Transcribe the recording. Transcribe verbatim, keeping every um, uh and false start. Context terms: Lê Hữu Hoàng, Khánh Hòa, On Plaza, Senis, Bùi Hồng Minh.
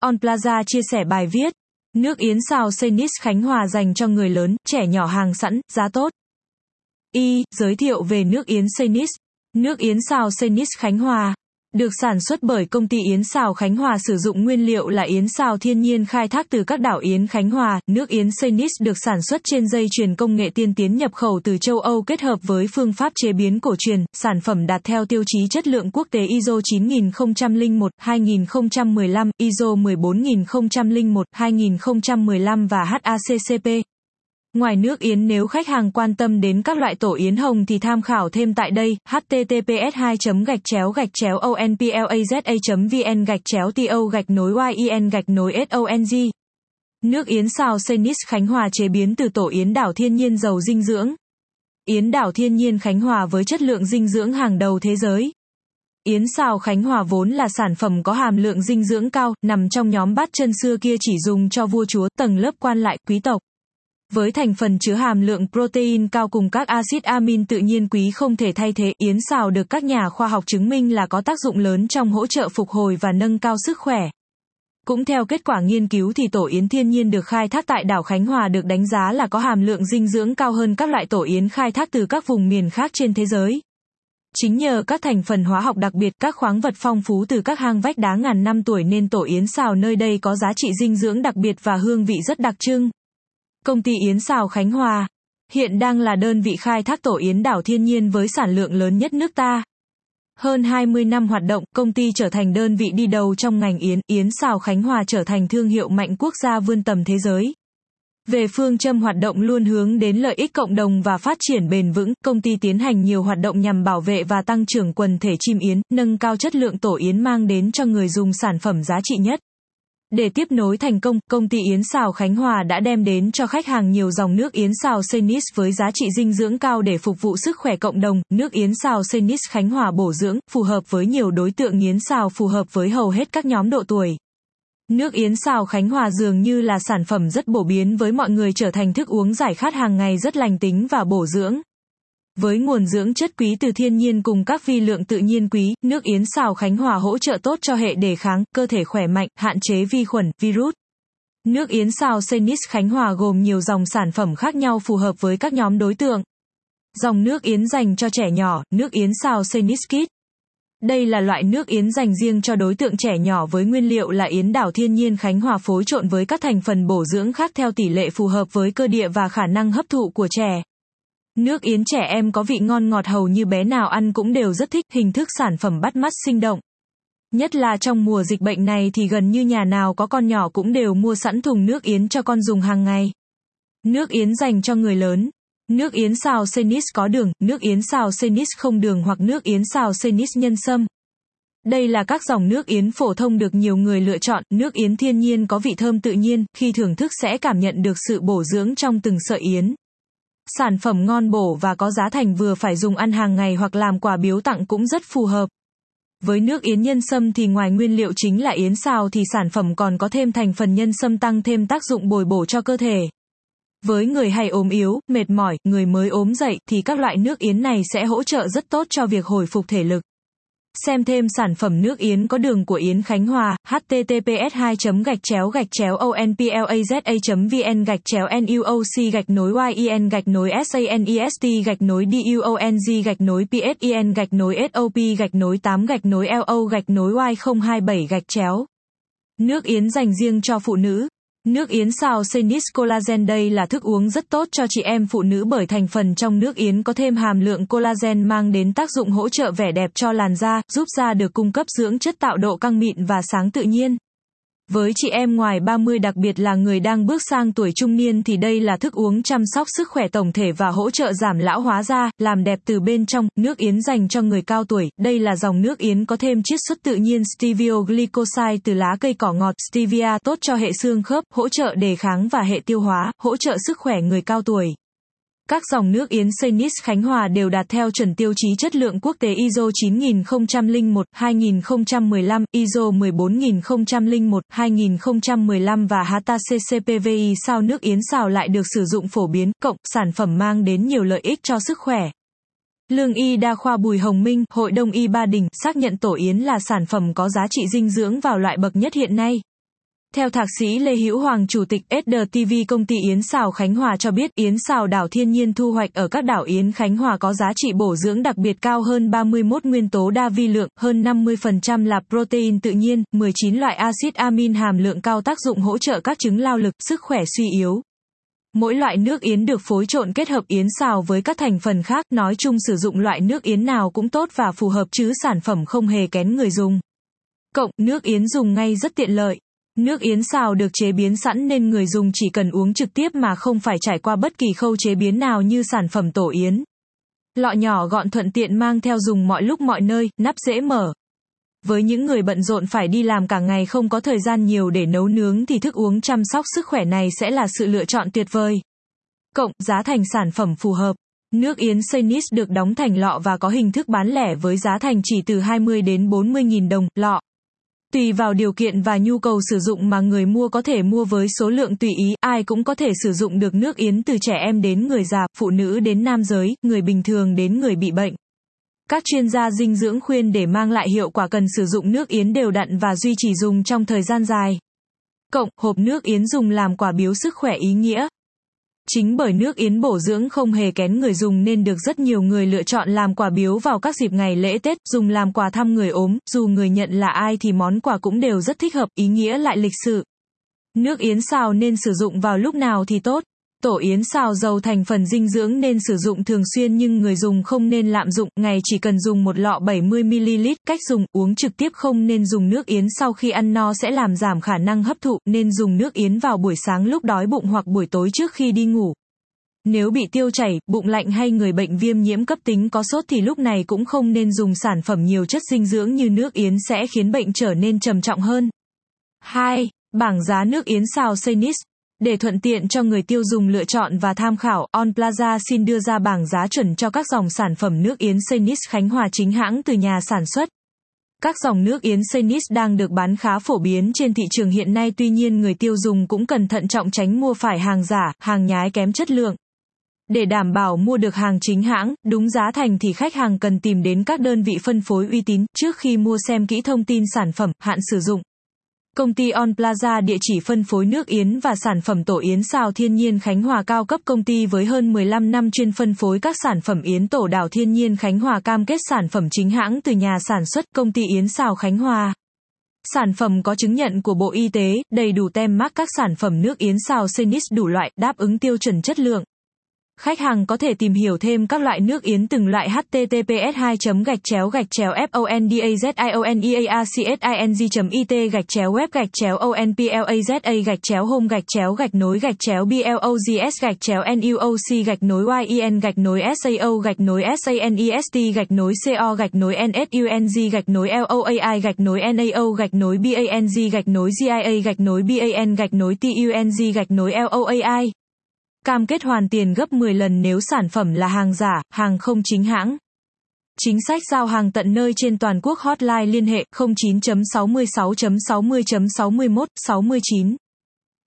On Plaza chia sẻ bài viết Nước yến xào Senis Khánh Hòa dành cho người lớn, trẻ nhỏ hàng sẵn, giá tốt. Y. Giới thiệu về nước yến Senis. Nước yến xào Senis Khánh Hòa được sản xuất bởi công ty Yến Xào Khánh Hòa, sử dụng nguyên liệu là yến xào thiên nhiên khai thác từ các đảo Yến Khánh Hòa. Nước yến Senis được sản xuất trên dây chuyền công nghệ tiên tiến nhập khẩu từ châu Âu kết hợp với phương pháp chế biến cổ truyền. Sản phẩm đạt theo tiêu chí chất lượng quốc tế i ét ô chín không không một hai không một năm, i ét ô mười bốn không không một hai không một năm và hát a xê xê pê. Ngoài nước yến, nếu khách hàng quan tâm đến các loại tổ yến hồng thì tham khảo thêm tại đây h t t p s hai gạch chéo gạch chéo onplaza chấm vn gạch chéo to gạch nối yen gạch nối song. Nước yến xào Senis Khánh Hòa chế biến từ tổ yến đảo thiên nhiên giàu dinh dưỡng. Yến đảo thiên nhiên Khánh Hòa với chất lượng dinh dưỡng hàng đầu thế giới. Yến xào Khánh Hòa vốn là sản phẩm có hàm lượng dinh dưỡng cao, nằm trong nhóm bát chân xưa kia chỉ dùng cho vua chúa, tầng lớp quan lại, quý tộc. Với thành phần chứa hàm lượng protein cao cùng các axit amin tự nhiên quý không thể thay thế, yến xào được các nhà khoa học chứng minh là có tác dụng lớn trong hỗ trợ phục hồi và nâng cao sức khỏe. Cũng theo kết quả nghiên cứu thì tổ yến thiên nhiên được khai thác tại đảo Khánh Hòa được đánh giá là có hàm lượng dinh dưỡng cao hơn các loại tổ yến khai thác từ các vùng miền khác trên thế giới. Chính nhờ các thành phần hóa học đặc biệt, các khoáng vật phong phú từ các hang vách đá ngàn năm tuổi nên tổ yến xào nơi đây có giá trị dinh dưỡng đặc biệt và hương vị rất đặc trưng. Công ty Yến Xào Khánh Hòa hiện đang là đơn vị khai thác tổ yến đảo thiên nhiên với sản lượng lớn nhất nước ta. Hơn hai mươi năm hoạt động, công ty trở thành đơn vị đi đầu trong ngành yến. Yến Xào Khánh Hòa trở thành thương hiệu mạnh quốc gia vươn tầm thế giới. Về phương châm hoạt động luôn hướng đến lợi ích cộng đồng và phát triển bền vững, công ty tiến hành nhiều hoạt động nhằm bảo vệ và tăng trưởng quần thể chim yến, nâng cao chất lượng tổ yến mang đến cho người dùng sản phẩm giá trị nhất. Để tiếp nối thành công, công ty Yến Xào Khánh Hòa đã đem đến cho khách hàng nhiều dòng nước yến xào Senis với giá trị dinh dưỡng cao để phục vụ sức khỏe cộng đồng. Nước yến xào Senis Khánh Hòa bổ dưỡng, phù hợp với nhiều đối tượng yến xào, phù hợp với hầu hết các nhóm độ tuổi. Nước yến xào Khánh Hòa dường như là sản phẩm rất phổ biến với mọi người, trở thành thức uống giải khát hàng ngày rất lành tính và bổ dưỡng. Với nguồn dưỡng chất quý từ thiên nhiên cùng các vi lượng tự nhiên quý, nước yến xào Khánh Hòa hỗ trợ tốt cho hệ đề kháng, cơ thể khỏe mạnh, hạn chế vi khuẩn, virus. Nước yến xào Senis Khánh Hòa gồm nhiều dòng sản phẩm khác nhau phù hợp với các nhóm đối tượng. Dòng nước yến dành cho trẻ nhỏ, nước yến xào Senis Kids. Đây là loại nước yến dành riêng cho đối tượng trẻ nhỏ với nguyên liệu là yến đảo thiên nhiên Khánh Hòa phối trộn với các thành phần bổ dưỡng khác theo tỷ lệ phù hợp với cơ địa và khả năng hấp thụ của trẻ. Nước yến trẻ em có vị ngon ngọt, hầu như bé nào ăn cũng đều rất thích, hình thức sản phẩm bắt mắt sinh động. Nhất là trong mùa dịch bệnh này thì gần như nhà nào có con nhỏ cũng đều mua sẵn thùng nước yến cho con dùng hàng ngày. Nước yến dành cho người lớn. Nước yến xào Senis có đường, nước yến xào Senis không đường hoặc nước yến xào Senis nhân sâm. Đây là các dòng nước yến phổ thông được nhiều người lựa chọn. Nước yến thiên nhiên có vị thơm tự nhiên, khi thưởng thức sẽ cảm nhận được sự bổ dưỡng trong từng sợi yến. Sản phẩm ngon bổ và có giá thành vừa phải, dùng ăn hàng ngày hoặc làm quà biếu tặng cũng rất phù hợp. Với nước yến nhân sâm thì ngoài nguyên liệu chính là yến xào thì sản phẩm còn có thêm thành phần nhân sâm tăng thêm tác dụng bồi bổ cho cơ thể. Với người hay ốm yếu, mệt mỏi, người mới ốm dậy thì các loại nước yến này sẽ hỗ trợ rất tốt cho việc hồi phục thể lực. Xem thêm sản phẩm nước yến có đường của Yến Khánh Hòa, h t t p s hai gạch chéo gạch chéo onplaza chấm vn gạch chéo nuoc gạch nối yen gạch nối sanest gạch nối dug nối psen gạch nối psdn gạch nối sop gạch nối tám gạch nối lo gạch nối y không hai bảy gạch chéo. Nước yến dành riêng cho phụ nữ. Nước yến xào Senis Collagen. Đây là thức uống rất tốt cho chị em phụ nữ bởi thành phần trong nước yến có thêm hàm lượng collagen mang đến tác dụng hỗ trợ vẻ đẹp cho làn da, giúp da được cung cấp dưỡng chất tạo độ căng mịn và sáng tự nhiên. Với chị em ngoài ba mươi, đặc biệt là người đang bước sang tuổi trung niên thì đây là thức uống chăm sóc sức khỏe tổng thể và hỗ trợ giảm lão hóa da, làm đẹp từ bên trong. Nước yến dành cho người cao tuổi. Đây là dòng nước yến có thêm chiết xuất tự nhiên stevioglycoside từ lá cây cỏ ngọt stevia, tốt cho hệ xương khớp, hỗ trợ đề kháng và hệ tiêu hóa, hỗ trợ sức khỏe người cao tuổi. Các dòng nước yến Senis Khánh Hòa đều đạt theo chuẩn tiêu chí chất lượng quốc tế i ét ô chín không không một hai không một năm, i ét ô mười bốn không không một hai không một năm và hát a xê xê pê. Sao nước yến xào lại được sử dụng phổ biến, cộng sản phẩm mang đến nhiều lợi ích cho sức khỏe. Lương y đa khoa Bùi Hồng Minh, Hội Đông y Ba Đình xác nhận tổ yến là sản phẩm có giá trị dinh dưỡng vào loại bậc nhất hiện nay. Theo thạc sĩ Lê Hữu Hoàng, Chủ tịch S D T V, công ty Yến Sào Khánh Hòa cho biết, yến sào đảo thiên nhiên thu hoạch ở các đảo Yến Khánh Hòa có giá trị bổ dưỡng đặc biệt cao hơn ba mươi mốt nguyên tố đa vi lượng, hơn năm mươi phần trăm là protein tự nhiên, mười chín loại axit amin hàm lượng cao tác dụng hỗ trợ các chứng lao lực, sức khỏe suy yếu. Mỗi loại nước yến được phối trộn kết hợp yến sào với các thành phần khác, nói chung sử dụng loại nước yến nào cũng tốt và phù hợp chứ sản phẩm không hề kén người dùng. Cộng, nước yến dùng ngay rất tiện lợi. Nước yến sào được chế biến sẵn nên người dùng chỉ cần uống trực tiếp mà không phải trải qua bất kỳ khâu chế biến nào như sản phẩm tổ yến. Lọ nhỏ gọn thuận tiện mang theo dùng mọi lúc mọi nơi, nắp dễ mở. Với những người bận rộn phải đi làm cả ngày không có thời gian nhiều để nấu nướng thì thức uống chăm sóc sức khỏe này sẽ là sự lựa chọn tuyệt vời. Cộng, giá thành sản phẩm phù hợp. Nước yến Senis được đóng thành lọ và có hình thức bán lẻ với giá thành chỉ từ hai mươi đến bốn mươi nghìn đồng lọ. Tùy vào điều kiện và nhu cầu sử dụng mà người mua có thể mua với số lượng tùy ý, ai cũng có thể sử dụng được nước yến, từ trẻ em đến người già, phụ nữ đến nam giới, người bình thường đến người bị bệnh. Các chuyên gia dinh dưỡng khuyên để mang lại hiệu quả cần sử dụng nước yến đều đặn và duy trì dùng trong thời gian dài. Cộng, hộp nước yến dùng làm quà biếu sức khỏe ý nghĩa. Chính bởi nước yến bổ dưỡng không hề kén người dùng nên được rất nhiều người lựa chọn làm quà biếu vào các dịp ngày lễ Tết, dùng làm quà thăm người ốm, dù người nhận là ai thì món quà cũng đều rất thích hợp, ý nghĩa lại lịch sự. Nước yến sào nên sử dụng vào lúc nào thì tốt. Tổ yến sào giàu thành phần dinh dưỡng nên sử dụng thường xuyên nhưng người dùng không nên lạm dụng, ngày chỉ cần dùng một lọ bảy mươi mi li lít, cách dùng, uống trực tiếp không nên dùng nước yến sau khi ăn no sẽ làm giảm khả năng hấp thụ, nên dùng nước yến vào buổi sáng lúc đói bụng hoặc buổi tối trước khi đi ngủ. Nếu bị tiêu chảy, bụng lạnh hay người bệnh viêm nhiễm cấp tính có sốt thì lúc này cũng không nên dùng sản phẩm nhiều chất dinh dưỡng như nước yến sẽ khiến bệnh trở nên trầm trọng hơn. hai. Bảng giá nước yến sào Senis. Để thuận tiện cho người tiêu dùng lựa chọn và tham khảo, On Plaza xin đưa ra bảng giá chuẩn cho các dòng sản phẩm nước yến Senis Khánh Hòa chính hãng từ nhà sản xuất. Các dòng nước yến Senis đang được bán khá phổ biến trên thị trường hiện nay, tuy nhiên người tiêu dùng cũng cần thận trọng tránh mua phải hàng giả, hàng nhái kém chất lượng. Để đảm bảo mua được hàng chính hãng, đúng giá thành thì khách hàng cần tìm đến các đơn vị phân phối uy tín, trước khi mua xem kỹ thông tin sản phẩm, hạn sử dụng. Công ty On Plaza, địa chỉ phân phối nước yến và sản phẩm tổ yến sào thiên nhiên Khánh Hòa cao cấp. Công ty với hơn mười lăm năm chuyên phân phối các sản phẩm yến tổ đảo thiên nhiên Khánh Hòa, cam kết sản phẩm chính hãng từ nhà sản xuất. Công ty Yến Sào Khánh Hòa. Sản phẩm có chứng nhận của Bộ Y tế, đầy đủ tem mác. Các sản phẩm nước yến sào Senis đủ loại, đáp ứng tiêu chuẩn chất lượng. Khách hàng có thể tìm hiểu thêm các loại nước yến từng loại hát tê tê pê ét hai chấm gạch chéo gạch chéo ép o en d a z i o n e a c h f gạch chéo web gạch chéo o n p l a z a gạch chéo home gạch chéo gạch nối gạch chéo b l o g s gạch chéo n u o c gạch nối a i n gạch nối s a o gạch nối s a n e s t gạch nối c o gạch nối n s u n g gạch nối b a n g gạch nối t u n g gạch nối l o a i gạch nối n o a i gạch nối b a n g gạch nối t u n g gạch nối l o a i Cam kết hoàn tiền gấp mười lần nếu sản phẩm là hàng giả, hàng không chính hãng. Chính sách giao hàng tận nơi trên toàn quốc. Hotline liên hệ không chín sáu sáu sáu sáu không sáu một sáu chín.